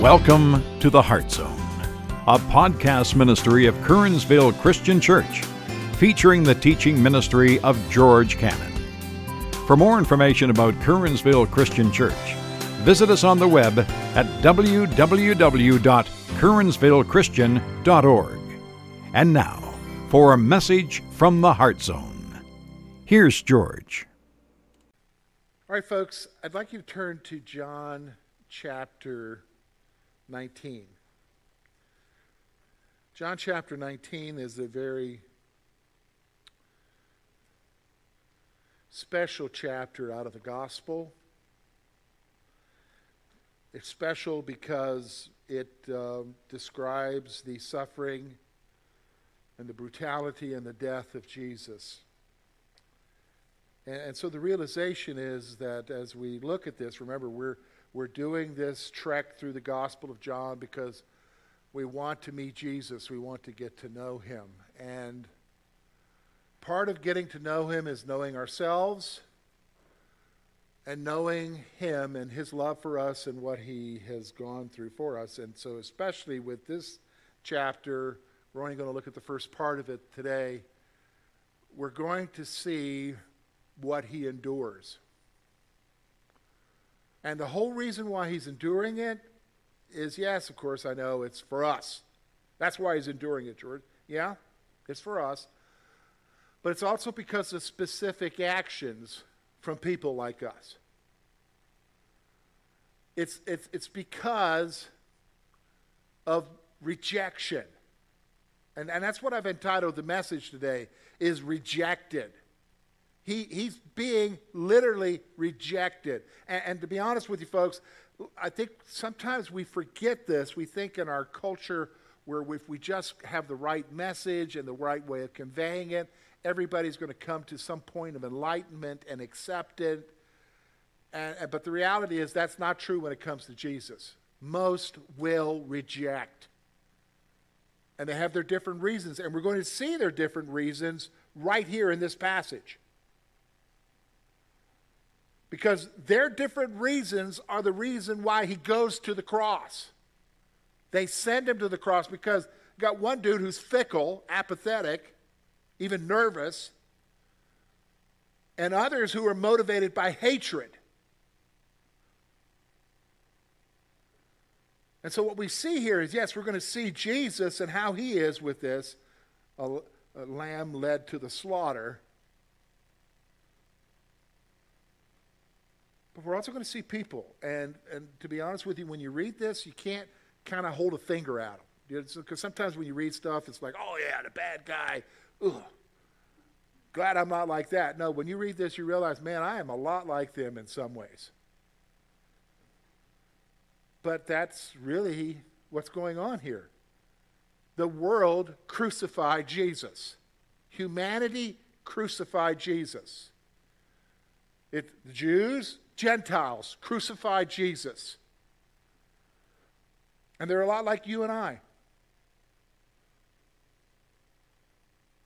Welcome to The Heart Zone, a podcast ministry of Curwensville Christian Church, featuring the teaching ministry of George Cannon. For more information about Curwensville Christian Church, visit us on the web at www.curwensvillechristian.org. And now, for a message from The Heart Zone. Here's George. All right, folks, I'd like you to turn to John chapter 19. John chapter 19 is a very special chapter out of the gospel. It's special because it describes the suffering and the brutality and the death of Jesus. And so the realization is that as we look at this, remember we're doing this trek through the Gospel of John because we want to meet Jesus. We want to get to know him. And part of getting to know him is knowing ourselves and knowing him and his love for us and what he has gone through for us. And so especially with this chapter, we're only going to look at the first part of it today. We're going to see what he endures. And the whole reason why he's enduring it is, yes, of course, I know it's for us. That's why he's enduring it, George. Yeah, it's for us. But it's also because of specific actions from people like us. It's because of rejection. And that's what I've entitled the message today, is Rejected. He's being literally rejected. And to be honest with you, folks, I think sometimes we forget this. We think in our culture where if we just have the right message and the right way of conveying it, everybody's going to come to some point of enlightenment and accept it. But the reality is that's not true when it comes to Jesus. Most will reject. And they have their different reasons. And we're going to see their different reasons right here in this passage. Because their different reasons are the reason why he goes to the cross. They send him to the cross because you got one dude who's fickle, apathetic, even nervous, and others who are motivated by hatred. And so what we see here is, yes, we're going to see Jesus and how he is with this, a lamb led to the slaughter. But we're also going to see people. And to be honest with you, when you read this, you can't kind of hold a finger at them. Because sometimes when you read stuff, it's like, oh, yeah, the bad guy. Ugh. Glad I'm not like that. No, when you read this, you realize, man, I am a lot like them in some ways. But that's really what's going on here. The world crucified Jesus. Humanity crucified Jesus. The Jews, Gentiles crucified Jesus. And they're a lot like you and I.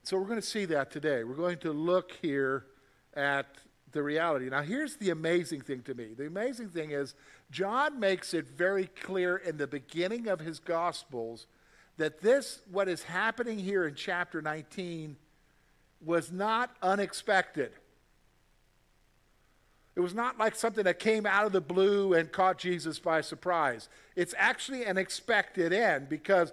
So we're going to see that today. We're going to look here at the reality. Now, here's the amazing thing to me. The amazing thing is John makes it very clear in the beginning of his Gospels that what is happening here in chapter 19 was not unexpected. It was not like something that came out of the blue and caught Jesus by surprise. It's actually an expected end because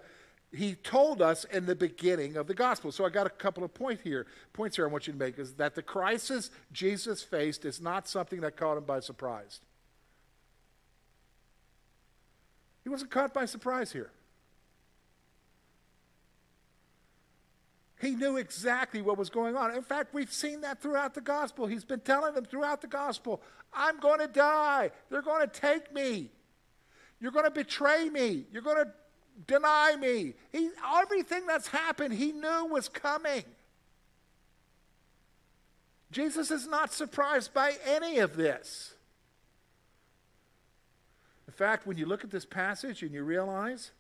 he told us in the beginning of the gospel. So I got a couple of points here I want you to make, is that the crisis Jesus faced is not something that caught him by surprise. He wasn't caught by surprise here. He knew exactly what was going on. In fact, we've seen that throughout the gospel. He's been telling them throughout the gospel, I'm going to die. They're going to take me. You're going to betray me. You're going to deny me. Everything that's happened, he knew was coming. Jesus is not surprised by any of this. In fact, when you look at this passage and you realize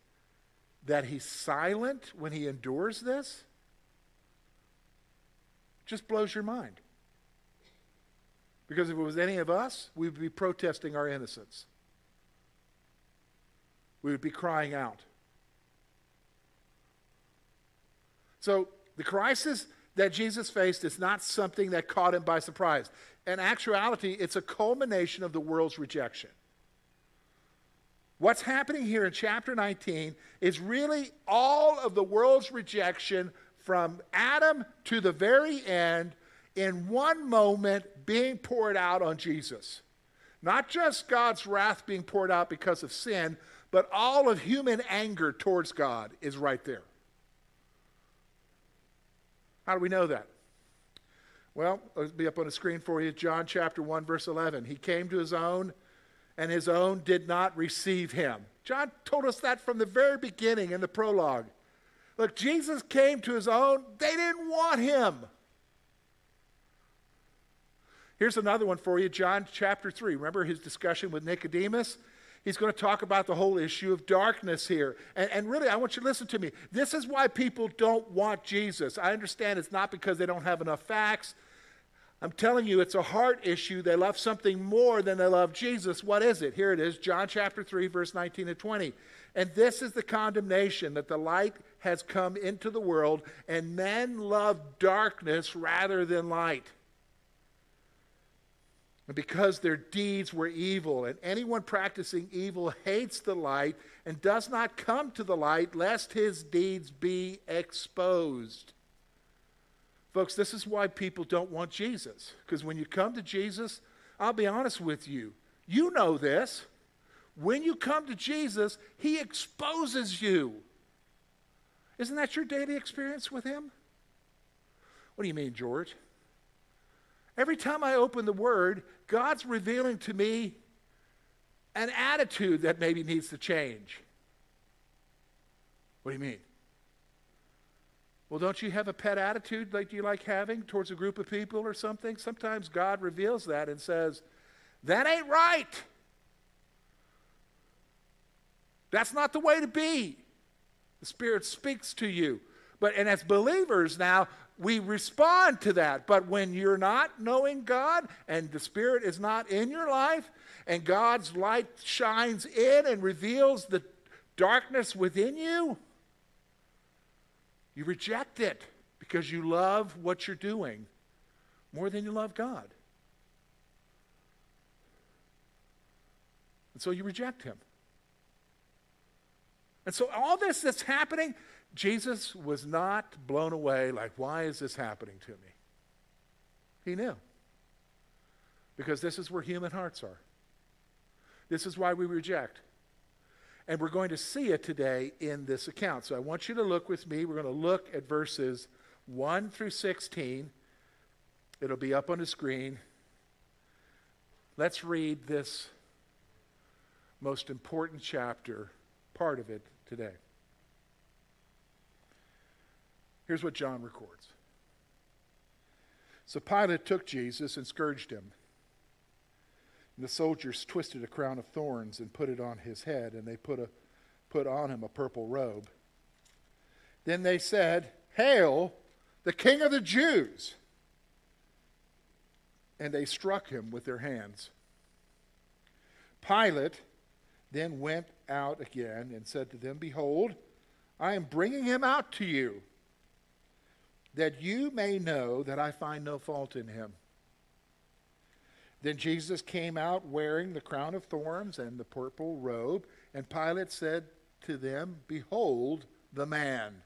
that he's silent when he endures this, just blows your mind. Because if it was any of us, we'd be protesting our innocence. we would be crying out. So the crisis that Jesus faced is not something that caught him by surprise. In actuality, it's a culmination of the world's rejection. What's happening here in chapter 19 is really all of the world's rejection from Adam to the very end in one moment being poured out on Jesus. Not just God's wrath being poured out because of sin, but all of human anger towards God is right there. How do we know that? Well, it'll be up on the screen for you. John chapter 1, verse 11. He came to his own, and his own did not receive him. John told us that from the very beginning in the prologue. Look, Jesus came to his own. They didn't want him. Here's another one for you, John chapter 3. Remember his discussion with Nicodemus? He's going to talk about the whole issue of darkness here. And really, I want you to listen to me. This is why people don't want Jesus. I understand it's not because they don't have enough facts. I'm telling you, it's a heart issue. They love something more than they love Jesus. What is it? Here it is, John chapter 3, verse 19 and 20. And this is the condemnation, that the light has come into the world, and men love darkness rather than light, because their deeds were evil. And anyone practicing evil hates the light and does not come to the light, lest his deeds be exposed. Folks, this is why people don't want Jesus. Because when you come to Jesus, I'll be honest with you, you know this. When you come to Jesus, he exposes you. Isn't that your daily experience with him? What do you mean, George? Every time I open the Word, God's revealing to me an attitude that maybe needs to change. What do you mean? Well, don't you have a pet attitude like you like having towards a group of people or something? Sometimes God reveals that and says, that ain't right. That's not the way to be. The Spirit speaks to you. And as believers now, we respond to that. But when you're not knowing God and the Spirit is not in your life and God's light shines in and reveals the darkness within you, you reject it because you love what you're doing more than you love God. And so you reject him. And so all this that's happening, Jesus was not blown away like, why is this happening to me? He knew. Because this is where human hearts are. This is why we reject. And we're going to see it today in this account. So I want you to look with me. We're going to look at verses 1 through 16. It'll be up on the screen. Let's read this most important chapter, part of it, today. Here's what John records. So Pilate took Jesus and scourged him. And the soldiers twisted a crown of thorns and put it on his head, and they put on him a purple robe. Then they said, "Hail, the King of the Jews!" And they struck him with their hands. Pilate then went out again and said to them, "Behold, I am bringing him out to you, that you may know that I find no fault in him." Then Jesus came out wearing the crown of thorns and the purple robe, and Pilate said to them, "Behold the man."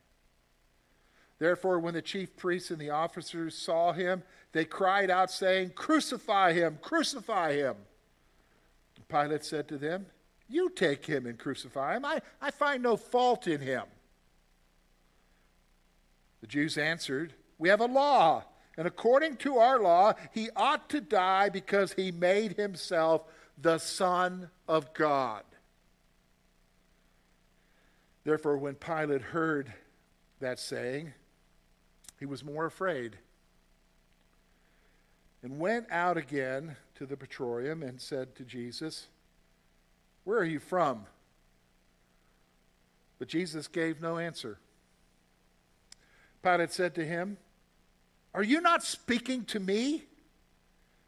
Therefore, when the chief priests and the officers saw him, they cried out, saying, "Crucify him! Crucify him!" Pilate said to them, "You take him and crucify him. I find no fault in him." The Jews answered, "We have a law, and according to our law, he ought to die because he made himself the Son of God." Therefore, when Pilate heard that saying, he was more afraid, and went out again to the Praetorium and said to Jesus, "Where are you from?" But Jesus gave no answer. Pilate said to him, "Are you not speaking to me?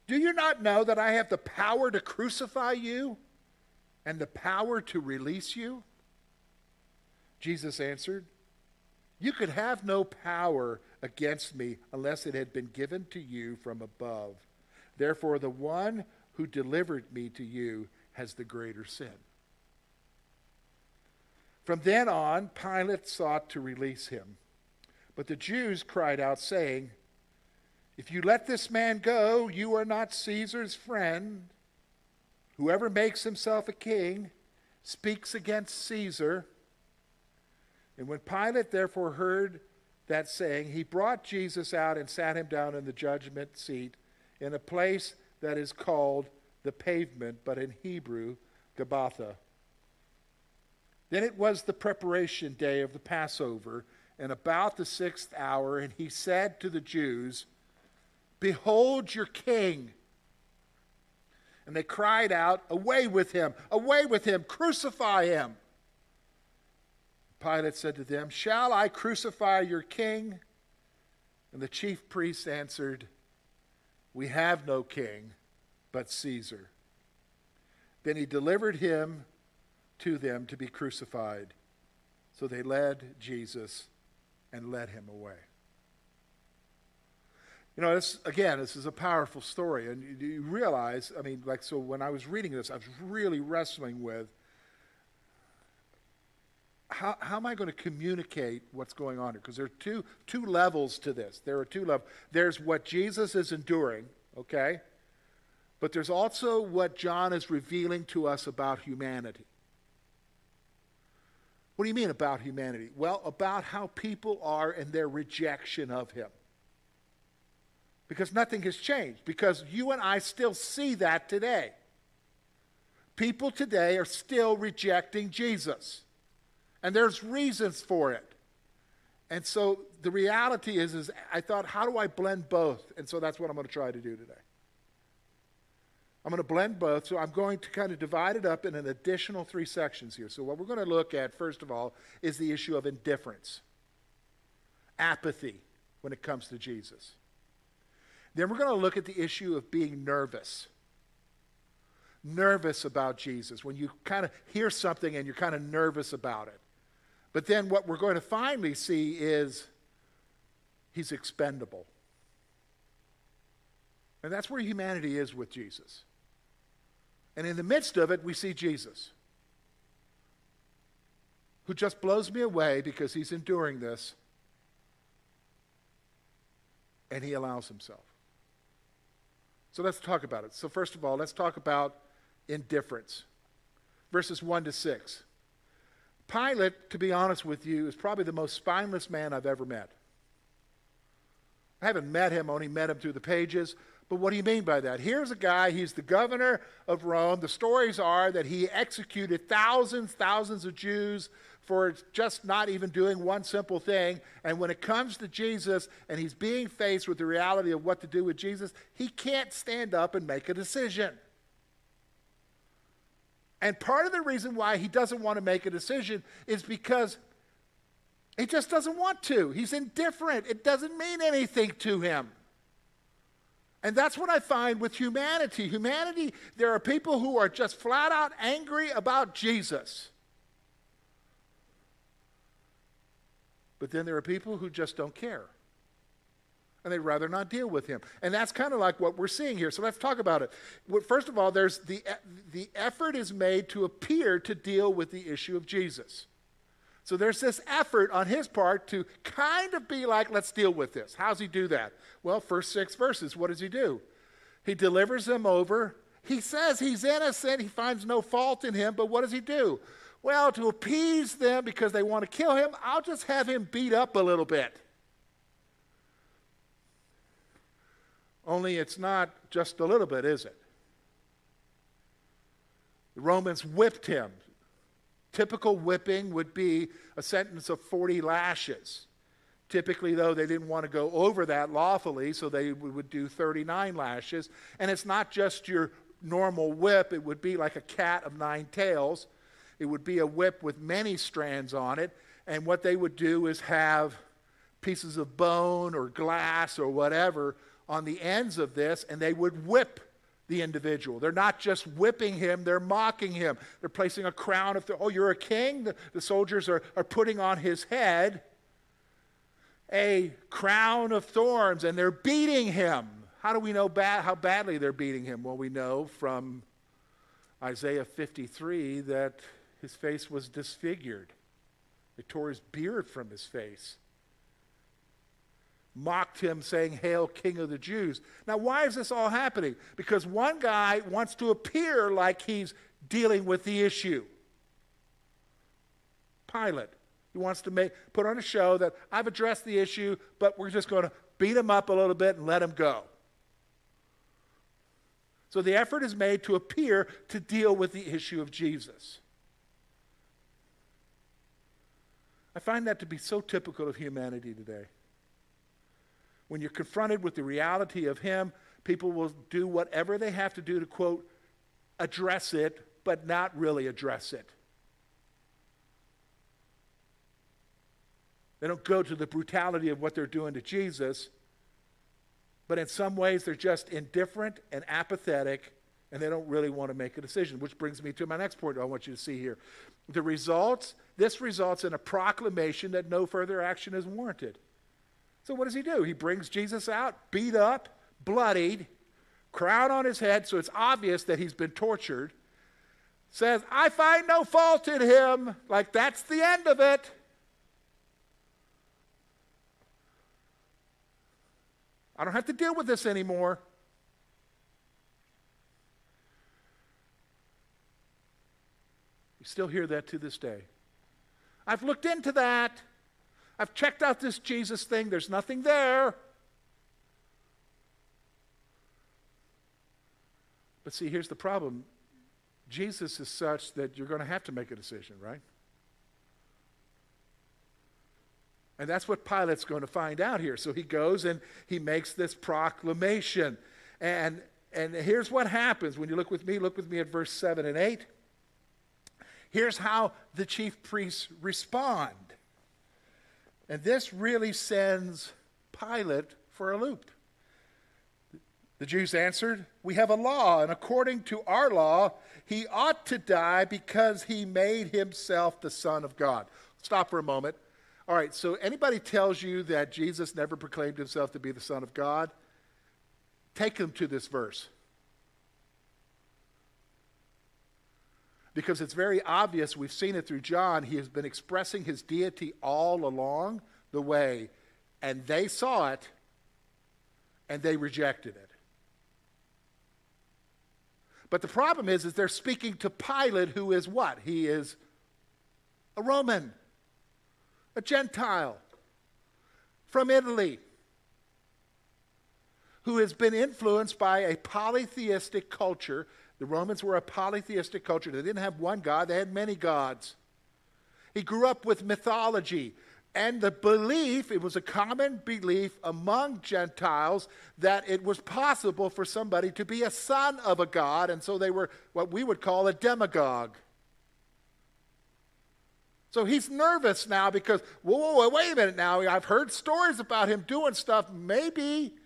Do you not know that I have the power to crucify you and the power to release you?" Jesus answered, "You could have no power against me unless it had been given to you from above. Therefore, the one who delivered me to you has the greater sin." From then on, Pilate sought to release him. But the Jews cried out, saying, "If you let this man go, you are not Caesar's friend. Whoever makes himself a king speaks against Caesar." And when Pilate therefore heard that saying, he brought Jesus out and sat him down in the judgment seat in a place that is called the Pavement, but in Hebrew, Gabbatha. Then it was the preparation day of the Passover, and about the 6th hour, and he said to the Jews, "Behold your king." And they cried out, away with him, crucify him." Pilate said to them, "Shall I crucify your king?" And the chief priests answered, "We have no king but Caesar." Then he delivered him to them to be crucified. So they led Jesus and led him away. You know, this is a powerful story. And you realize, so when I was reading this, I was really wrestling with, How am I going to communicate what's going on here? Because there are two levels to this. There are two levels. There's what Jesus is enduring, okay? But there's also what John is revealing to us about humanity. What do you mean about humanity? Well, about how people are and their rejection of him. Because nothing has changed. Because you and I still see that today. People today are still rejecting Jesus. And there's reasons for it. And so the reality is I thought, how do I blend both? And so that's what I'm going to try to do today. I'm going to blend both. So I'm going to kind of divide it up in an additional 3 sections here. So what we're going to look at, first of all, is the issue of indifference, apathy when it comes to Jesus. Then we're going to look at the issue of being nervous about Jesus, when you kind of hear something and you're kind of nervous about it. But then what we're going to finally see is he's expendable. And that's where humanity is with Jesus. And in the midst of it, we see Jesus, who just blows me away because he's enduring this, and he allows himself. So let's talk about it. So first of all, let's talk about indifference. Verses 1-6. Pilate, to be honest with you, is probably the most spineless man I've ever met. I haven't met him, only met him through the pages. But what do you mean by that? Here's a guy, he's the governor of Rome. The stories are that he executed thousands of Jews for just not even doing one simple thing. And when it comes to Jesus and he's being faced with the reality of what to do with Jesus, he can't stand up and make a decision. And part of the reason why he doesn't want to make a decision is because he just doesn't want to. He's indifferent. It doesn't mean anything to him. And that's what I find with humanity. Humanity, there are people who are just flat out angry about Jesus. But then there are people who just don't care. And they'd rather not deal with him. And that's kind of like what we're seeing here. So let's talk about it. First of all, there's the effort is made to appear to deal with the issue of Jesus. So there's this effort on his part to kind of be like, let's deal with this. How does he do that? Well, first 6 verses, what does he do? He delivers them over. He says he's innocent. He finds no fault in him. But what does he do? Well, to appease them because they want to kill him, I'll just have him beat up a little bit. Only it's not just a little bit, is it? The Romans whipped him. Typical whipping would be a sentence of 40 lashes. Typically, though, they didn't want to go over that lawfully, so they would do 39 lashes. And it's not just your normal whip. It would be like a cat of 9 tails. It would be a whip with many strands on it. And what they would do is have pieces of bone or glass or whatever on the ends of this, and they would whip the individual. They're not just whipping him, they're mocking him. They're placing a crown of, oh, you're a king? The soldiers are putting on his head a crown of thorns, and they're beating him. How do we know how badly they're beating him? Well, we know from Isaiah 53 that his face was disfigured. They tore his beard from his face. Mocked him, saying, "Hail, King of the Jews." Now, why is this all happening? Because one guy wants to appear like he's dealing with the issue. Pilate. He wants to put on a show that I've addressed the issue, but we're just going to beat him up a little bit and let him go. So the effort is made to appear to deal with the issue of Jesus. I find that to be so typical of humanity today. When you're confronted with the reality of him, people will do whatever they have to do to, quote, address it, but not really address it. They don't go to the brutality of what they're doing to Jesus, but in some ways they're just indifferent and apathetic, and they don't really want to make a decision, which brings me to my next point I want you to see here. This results in a proclamation that no further action is warranted. So what does he do? He brings Jesus out, beat up, bloodied, crown on his head, so it's obvious that he's been tortured, says, "I find no fault in him," like that's the end of it. I don't have to deal with this anymore. You still hear that to this day. I've looked into that. I've checked out this Jesus thing. There's nothing there. But see, here's the problem. Jesus is such that you're going to have to make a decision, right? And that's what Pilate's going to find out here. So he goes and he makes this proclamation. And here's what happens. When you look with me at verse 7 and 8. Here's how the chief priests respond. And this really sends Pilate for a loop. The Jews answered, "We have a law, and according to our law, he ought to die because he made himself the Son of God." Stop for a moment. All right, so anybody tells you that Jesus never proclaimed himself to be the Son of God, take them to this verse. Because it's very obvious, we've seen it through John, he has been expressing his deity all along the way. And they saw it, and they rejected it. But the problem is they're speaking to Pilate, who is what? He is a Roman. A Gentile from Italy who has been influenced by a polytheistic culture. The Romans were a polytheistic culture. They didn't have one God, they had many gods. He grew up with mythology and the belief, it was a common belief among Gentiles that it was possible for somebody to be a son of a god, and so they were what we would call a demagogue. So he's nervous now because, whoa, wait a minute now. I've heard stories about him doing stuff, maybe.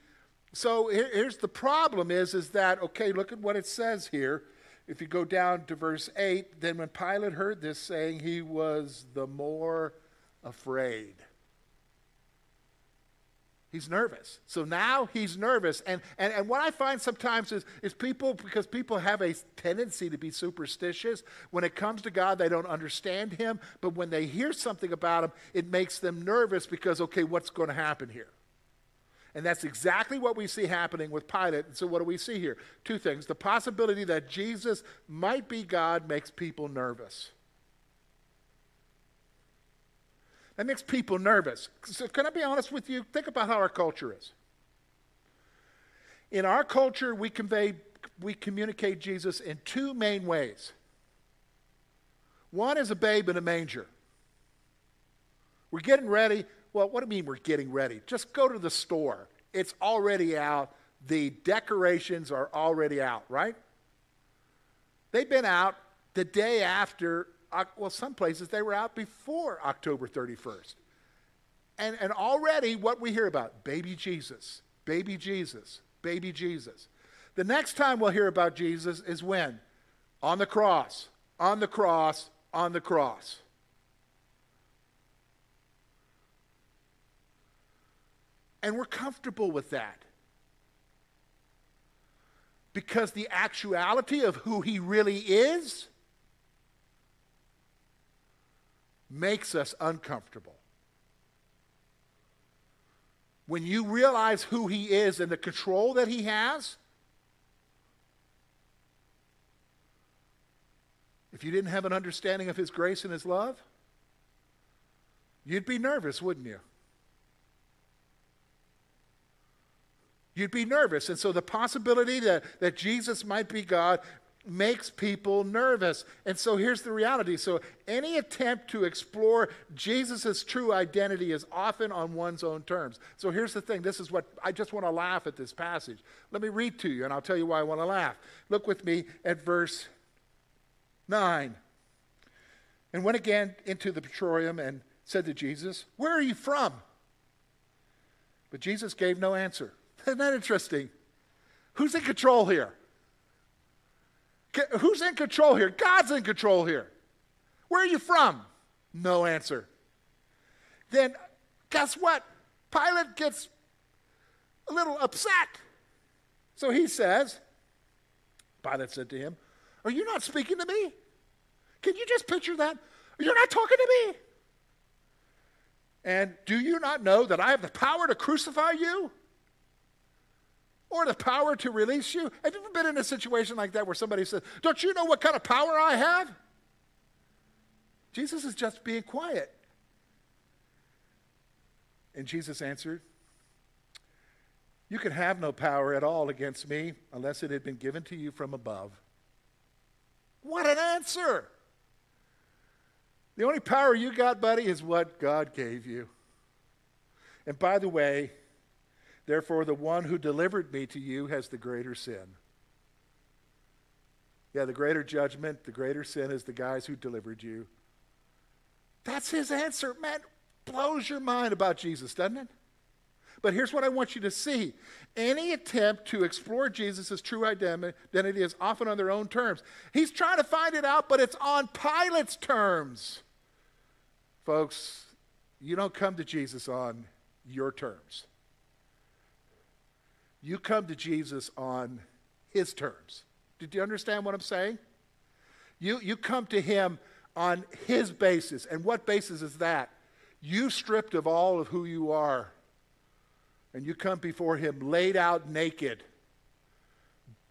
So here's the problem is that, okay, look at what it says here. If you go down to verse 8, then when Pilate heard this saying, he was the more afraid. He's nervous. So now he's nervous. And what I find sometimes is people, because people have a tendency to be superstitious, when it comes to God, they don't understand him. But when they hear something about him, it makes them nervous because, okay, what's going to happen here? And that's exactly what we see happening with Pilate. And so what do we see here? Two things. The possibility that Jesus might be God makes people nervous. That makes people nervous. So can I be honest with you? Think about how our culture is. In our culture, we communicate Jesus in two main ways. One is a babe in a manger. We're getting ready. Well, what do you mean we're getting ready? Just go to the store. It's already out. The decorations are already out, right? They've been out the day after. Well, some places they were out before October 31st. And already what we hear about, baby Jesus, baby Jesus, baby Jesus. The next time we'll hear about Jesus is when? On the cross. On the cross. On the cross. And we're comfortable with that. Because the actuality of who he really is makes us uncomfortable. When you realize who he is and the control that he has, if you didn't have an understanding of his grace and his love, you'd be nervous, wouldn't you? You'd be nervous. And so the possibility that Jesus might be God makes people nervous. And so here's the reality. So any attempt to explore Jesus' true identity is often on one's own terms. So here's the thing. This is what I just want to laugh at this passage. Let me read to you, and I'll tell you why I want to laugh. Look with me at verse 9. And went again into the Praetorium and said to Jesus, "Where are you from?" But Jesus gave no answer. Isn't that interesting? Who's in control here? Who's in control here? God's in control here. Where are you from? No answer. Then, guess what? Pilate gets a little upset. So he says, Pilate said to him, "Are you not speaking to me?" Can you just picture that? You're not talking to me. "And do you not know that I have the power to crucify you? Or the power to release you?" Have you ever been in a situation like that where somebody says, "Don't you know what kind of power I have?" Jesus is just being quiet. And Jesus answered, "You could have no power at all against me unless it had been given to you from above." What an answer! The only power you got, buddy, is what God gave you. And by the way, therefore, the one who delivered me to you has the greater sin. Yeah, the greater judgment, the greater sin is the guys who delivered you. That's his answer. Man, blows your mind about Jesus, doesn't it? But here's what I want you to see. Any attempt to explore Jesus' true identity is often on their own terms. He's trying to find it out, but it's on Pilate's terms. Folks, you don't come to Jesus on your terms. You come to Jesus on his terms. Did you understand what I'm saying? You come to him on his basis. And what basis is that? You stripped of all of who you are. And you come before him laid out naked,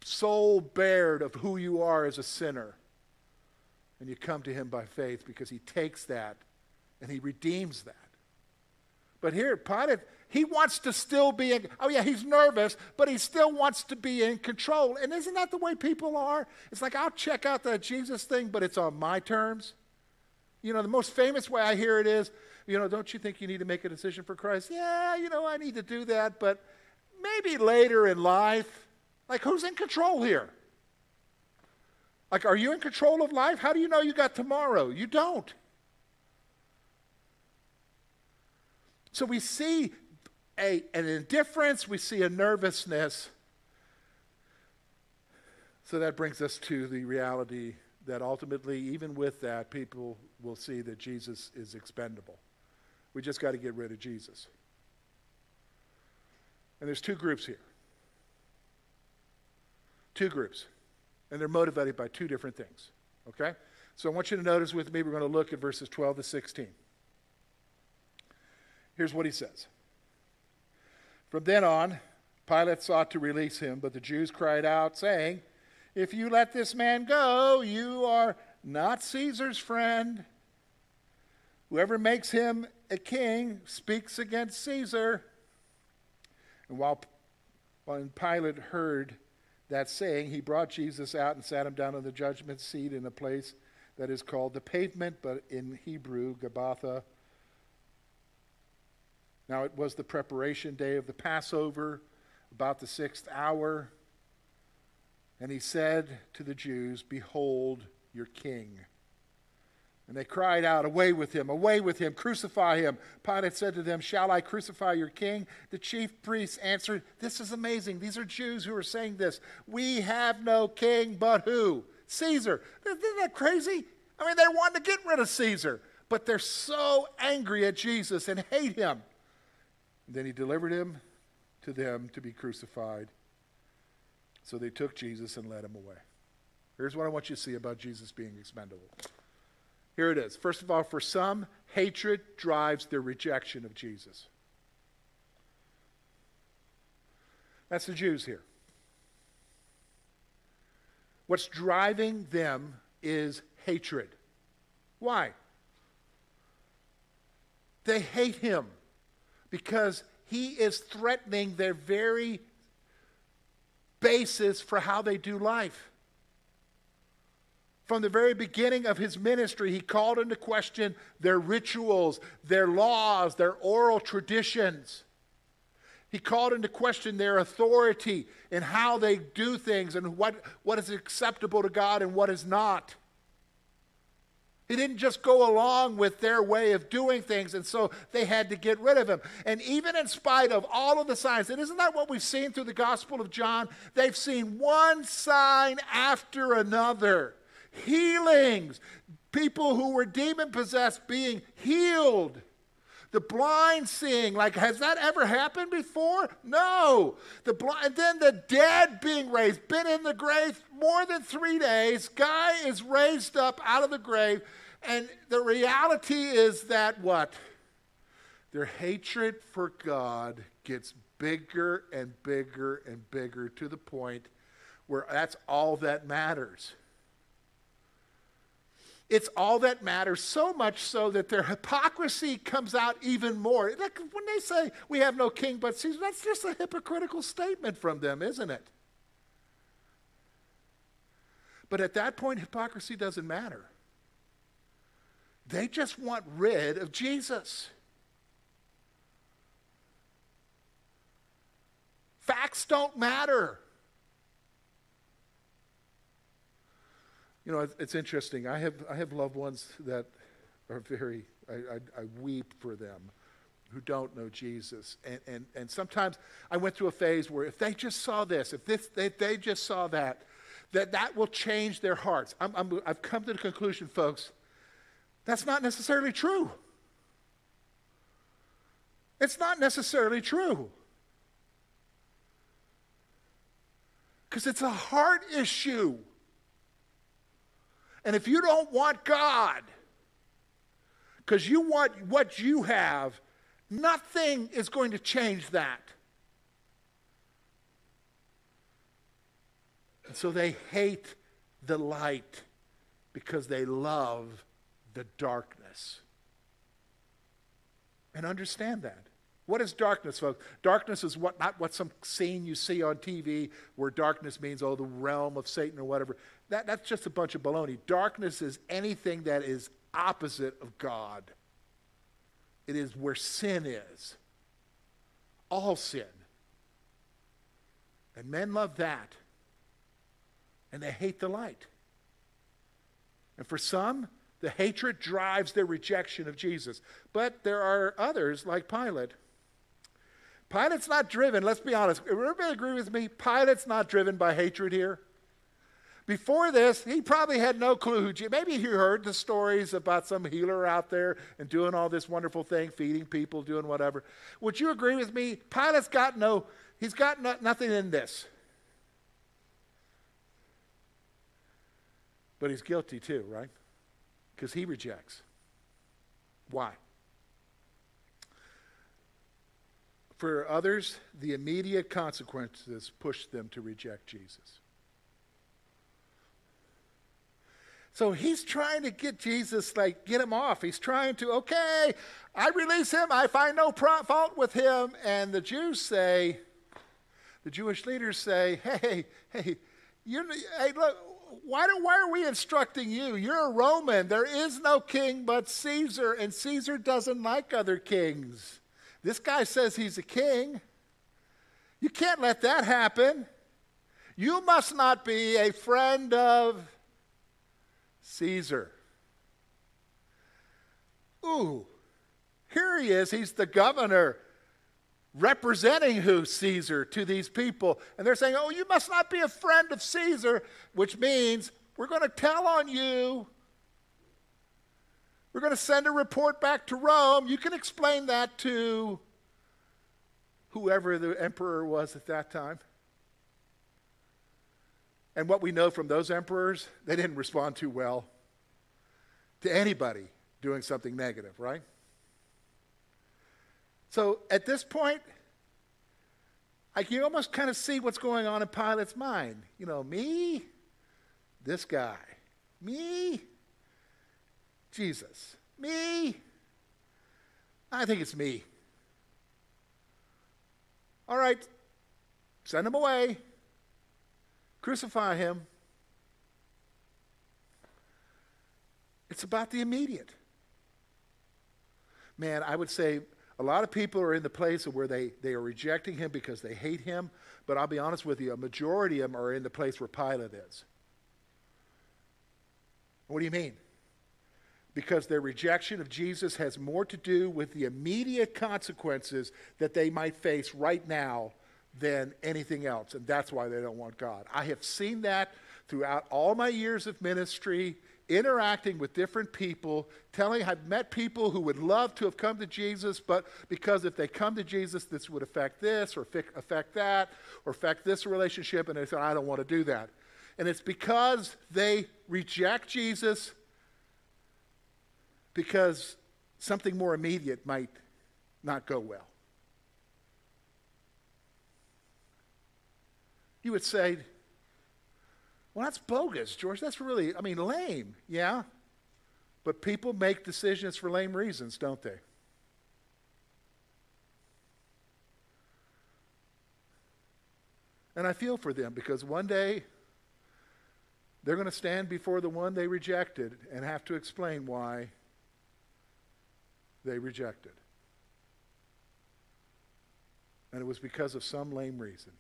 soul bared of who you are as a sinner. And you come to him by faith because he takes that and he redeems that. But here, Pilate, he wants to still be in, oh yeah, he's nervous, but he still wants to be in control. And isn't that the way people are? It's like, I'll check out that Jesus thing, but it's on my terms. You know, the most famous way I hear it is, don't you think you need to make a decision for Christ? Yeah, I need to do that, but maybe later in life. Like, who's in control here? Like, are you in control of life? How do you know you got tomorrow? You don't. So we see an indifference, we see a nervousness. So that brings us to the reality that ultimately, even with that, people will see that Jesus is expendable. We just got to get rid of Jesus. And there's two groups here. Two groups. And they're motivated by two different things. Okay? So I want you to notice with me, we're going to look at verses 12 to 16. Here's what he says. From then on, Pilate sought to release him, but the Jews cried out, saying, "If you let this man go, you are not Caesar's friend. Whoever makes him a king speaks against Caesar." And when Pilate heard that saying, he brought Jesus out and sat him down on the judgment seat in a place that is called the Pavement, but in Hebrew, Gabbatha. Now it was the preparation day of the Passover, about the 6th hour. And he said to the Jews, "Behold your king." And they cried out, away with him, crucify him. Pilate said to them, shall I crucify your king? The chief priests answered, this is amazing. These are Jews who are saying this. We have no king but who? Caesar. Isn't that crazy? I mean, they wanted to get rid of Caesar, but they're so angry at Jesus and hate him. And then he delivered him to them to be crucified. So they took Jesus and led him away. Here's what I want you to see about Jesus being expendable. Here it is. First of all, for some, hatred drives their rejection of Jesus. That's the Jews here. What's driving them is hatred. Why? They hate him because he is threatening their very basis for how they do life. From the very beginning of his ministry, he called into question their rituals, their laws, their oral traditions. He called into question their authority and how they do things and what is acceptable to God and what is not. He didn't just go along with their way of doing things, and so they had to get rid of him. And even in spite of all of the signs, and isn't that what we've seen through the Gospel of John? They've seen one sign after another. Healings, people who were demon-possessed being healed, the blind seeing. Like, has that ever happened before? No. The blind, and then the dead being raised, been in the grave more than 3 days, guy is raised up out of the grave, and the reality is that what? Their hatred for God gets bigger and bigger and bigger to the point where that's all that matters. It's all that matters, so much so that their hypocrisy comes out even more. Like when they say, we have no king but Caesar, that's just a hypocritical statement from them, isn't it? But at that point, hypocrisy doesn't matter. They just want rid of Jesus. Facts don't matter. You know, it's interesting. I have loved ones that are very, I weep for them who don't know Jesus. And sometimes I went through a phase where if they just saw this, if they just saw that will change their hearts. I've come to the conclusion, folks, that's not necessarily true. It's not necessarily true. Because it's a heart issue. And if you don't want God, because you want what you have, nothing is going to change that. And so they hate the light because they love the darkness. And understand that. What is darkness, folks? Darkness is not some scene you see on TV where darkness means, oh, the realm of Satan or whatever. That's just a bunch of baloney. Darkness is anything that is opposite of God. It is where sin is. All sin. And men love that. And they hate the light. And for some, the hatred drives their rejection of Jesus. But there are others, like Pilate. Pilate's not driven, let's be honest. Everybody agree with me? Pilate's not driven by hatred here. Before this, he probably had no clue. Maybe he heard the stories about some healer out there and doing all this wonderful thing, feeding people, doing whatever. Would you agree with me? Pilate's got nothing in this. But he's guilty too, right? Because he rejects. Why? For others, the immediate consequences push them to reject Jesus. So he's trying to get Jesus, like, get him off. He's trying to, okay, I release him. I find no fault with him. And the Jews say, the Jewish leaders say, hey, look, why are we instructing you? You're a Roman. There is no king but Caesar, and Caesar doesn't like other kings. This guy says he's a king. You can't let that happen. You must not be a friend of Caesar. Ooh, here he is. He's the governor representing who? Caesar to these people. And they're saying, oh, you must not be a friend of Caesar, which means we're going to tell on you. We're going to send a report back to Rome. You can explain that to whoever the emperor was at that time. And what we know from those emperors, they didn't respond too well to anybody doing something negative, right? So at this point, I can almost kind of see what's going on in Pilate's mind. You know, me, this guy, me, Jesus, me, I think it's me. All right, send him away, crucify him. It's about the immediate. Man, I would say a lot of people are in the place where they are rejecting him because they hate him, but I'll be honest with you, a majority of them are in the place where Pilate is. What do you mean? Because their rejection of Jesus has more to do with the immediate consequences that they might face right now than anything else, and that's why they don't want God. I have seen that throughout all my years of ministry, interacting with different people, I've met people who would love to have come to Jesus, but because if they come to Jesus, this would affect this or affect that or affect this relationship, and they said, I don't want to do that. And it's because they reject Jesus because something more immediate might not go well. You would say, well, that's bogus, George. That's really, I mean, lame. Yeah, but people make decisions for lame reasons, don't they? And I feel for them because one day they're going to stand before the one they rejected and have to explain why they rejected. And it was because of some lame reason.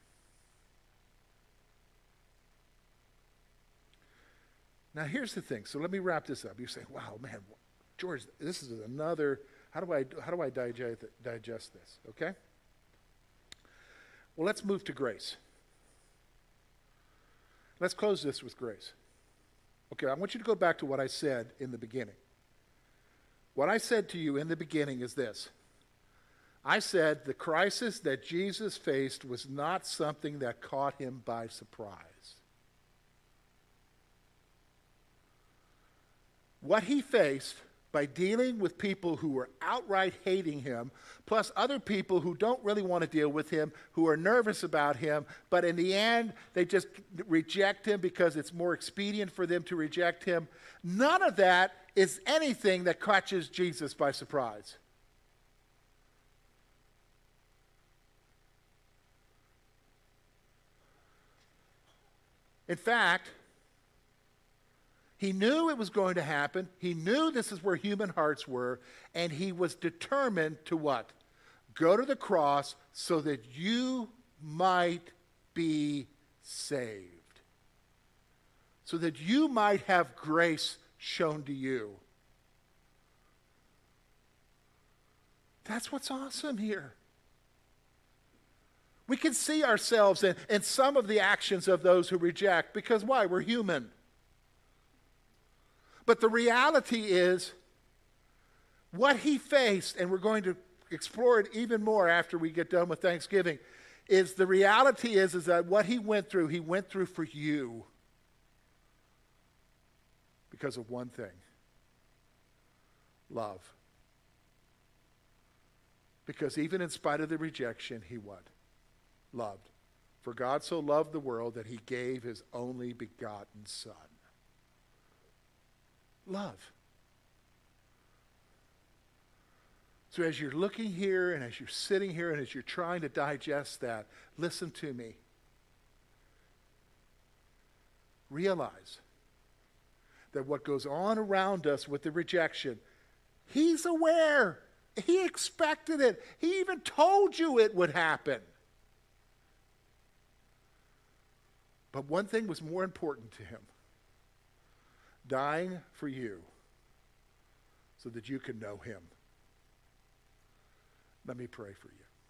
Now, here's the thing. So let me wrap this up. You say, wow, man, George, this is another, how do I digest this, okay? Well, let's move to grace. Let's close this with grace. Okay, I want you to go back to what I said in the beginning. What I said to you in the beginning is this. I said the crisis that Jesus faced was not something that caught him by surprise. What he faced by dealing with people who were outright hating him, plus other people who don't really want to deal with him, who are nervous about him, but in the end, they just reject him because it's more expedient for them to reject him. None of that is anything that catches Jesus by surprise. In fact, he knew it was going to happen. He knew this is where human hearts were, and he was determined to what? Go to the cross so that you might be saved, so that you might have grace shown to you. That's what's awesome here. We can see ourselves in some of the actions of those who reject, because why? We're human. But the reality is what he faced, and we're going to explore it even more after we get done with Thanksgiving, is the reality is that what he went through for you because of one thing, love. Because even in spite of the rejection, he what? Loved. For God so loved the world that he gave his only begotten Son. Love. So as you're looking here and as you're sitting here and as you're trying to digest that, listen to me. Realize that what goes on around us with the rejection, he's aware. He expected it. He even told you it would happen. But one thing was more important to him. Dying for you so that you can know him. Let me pray for you.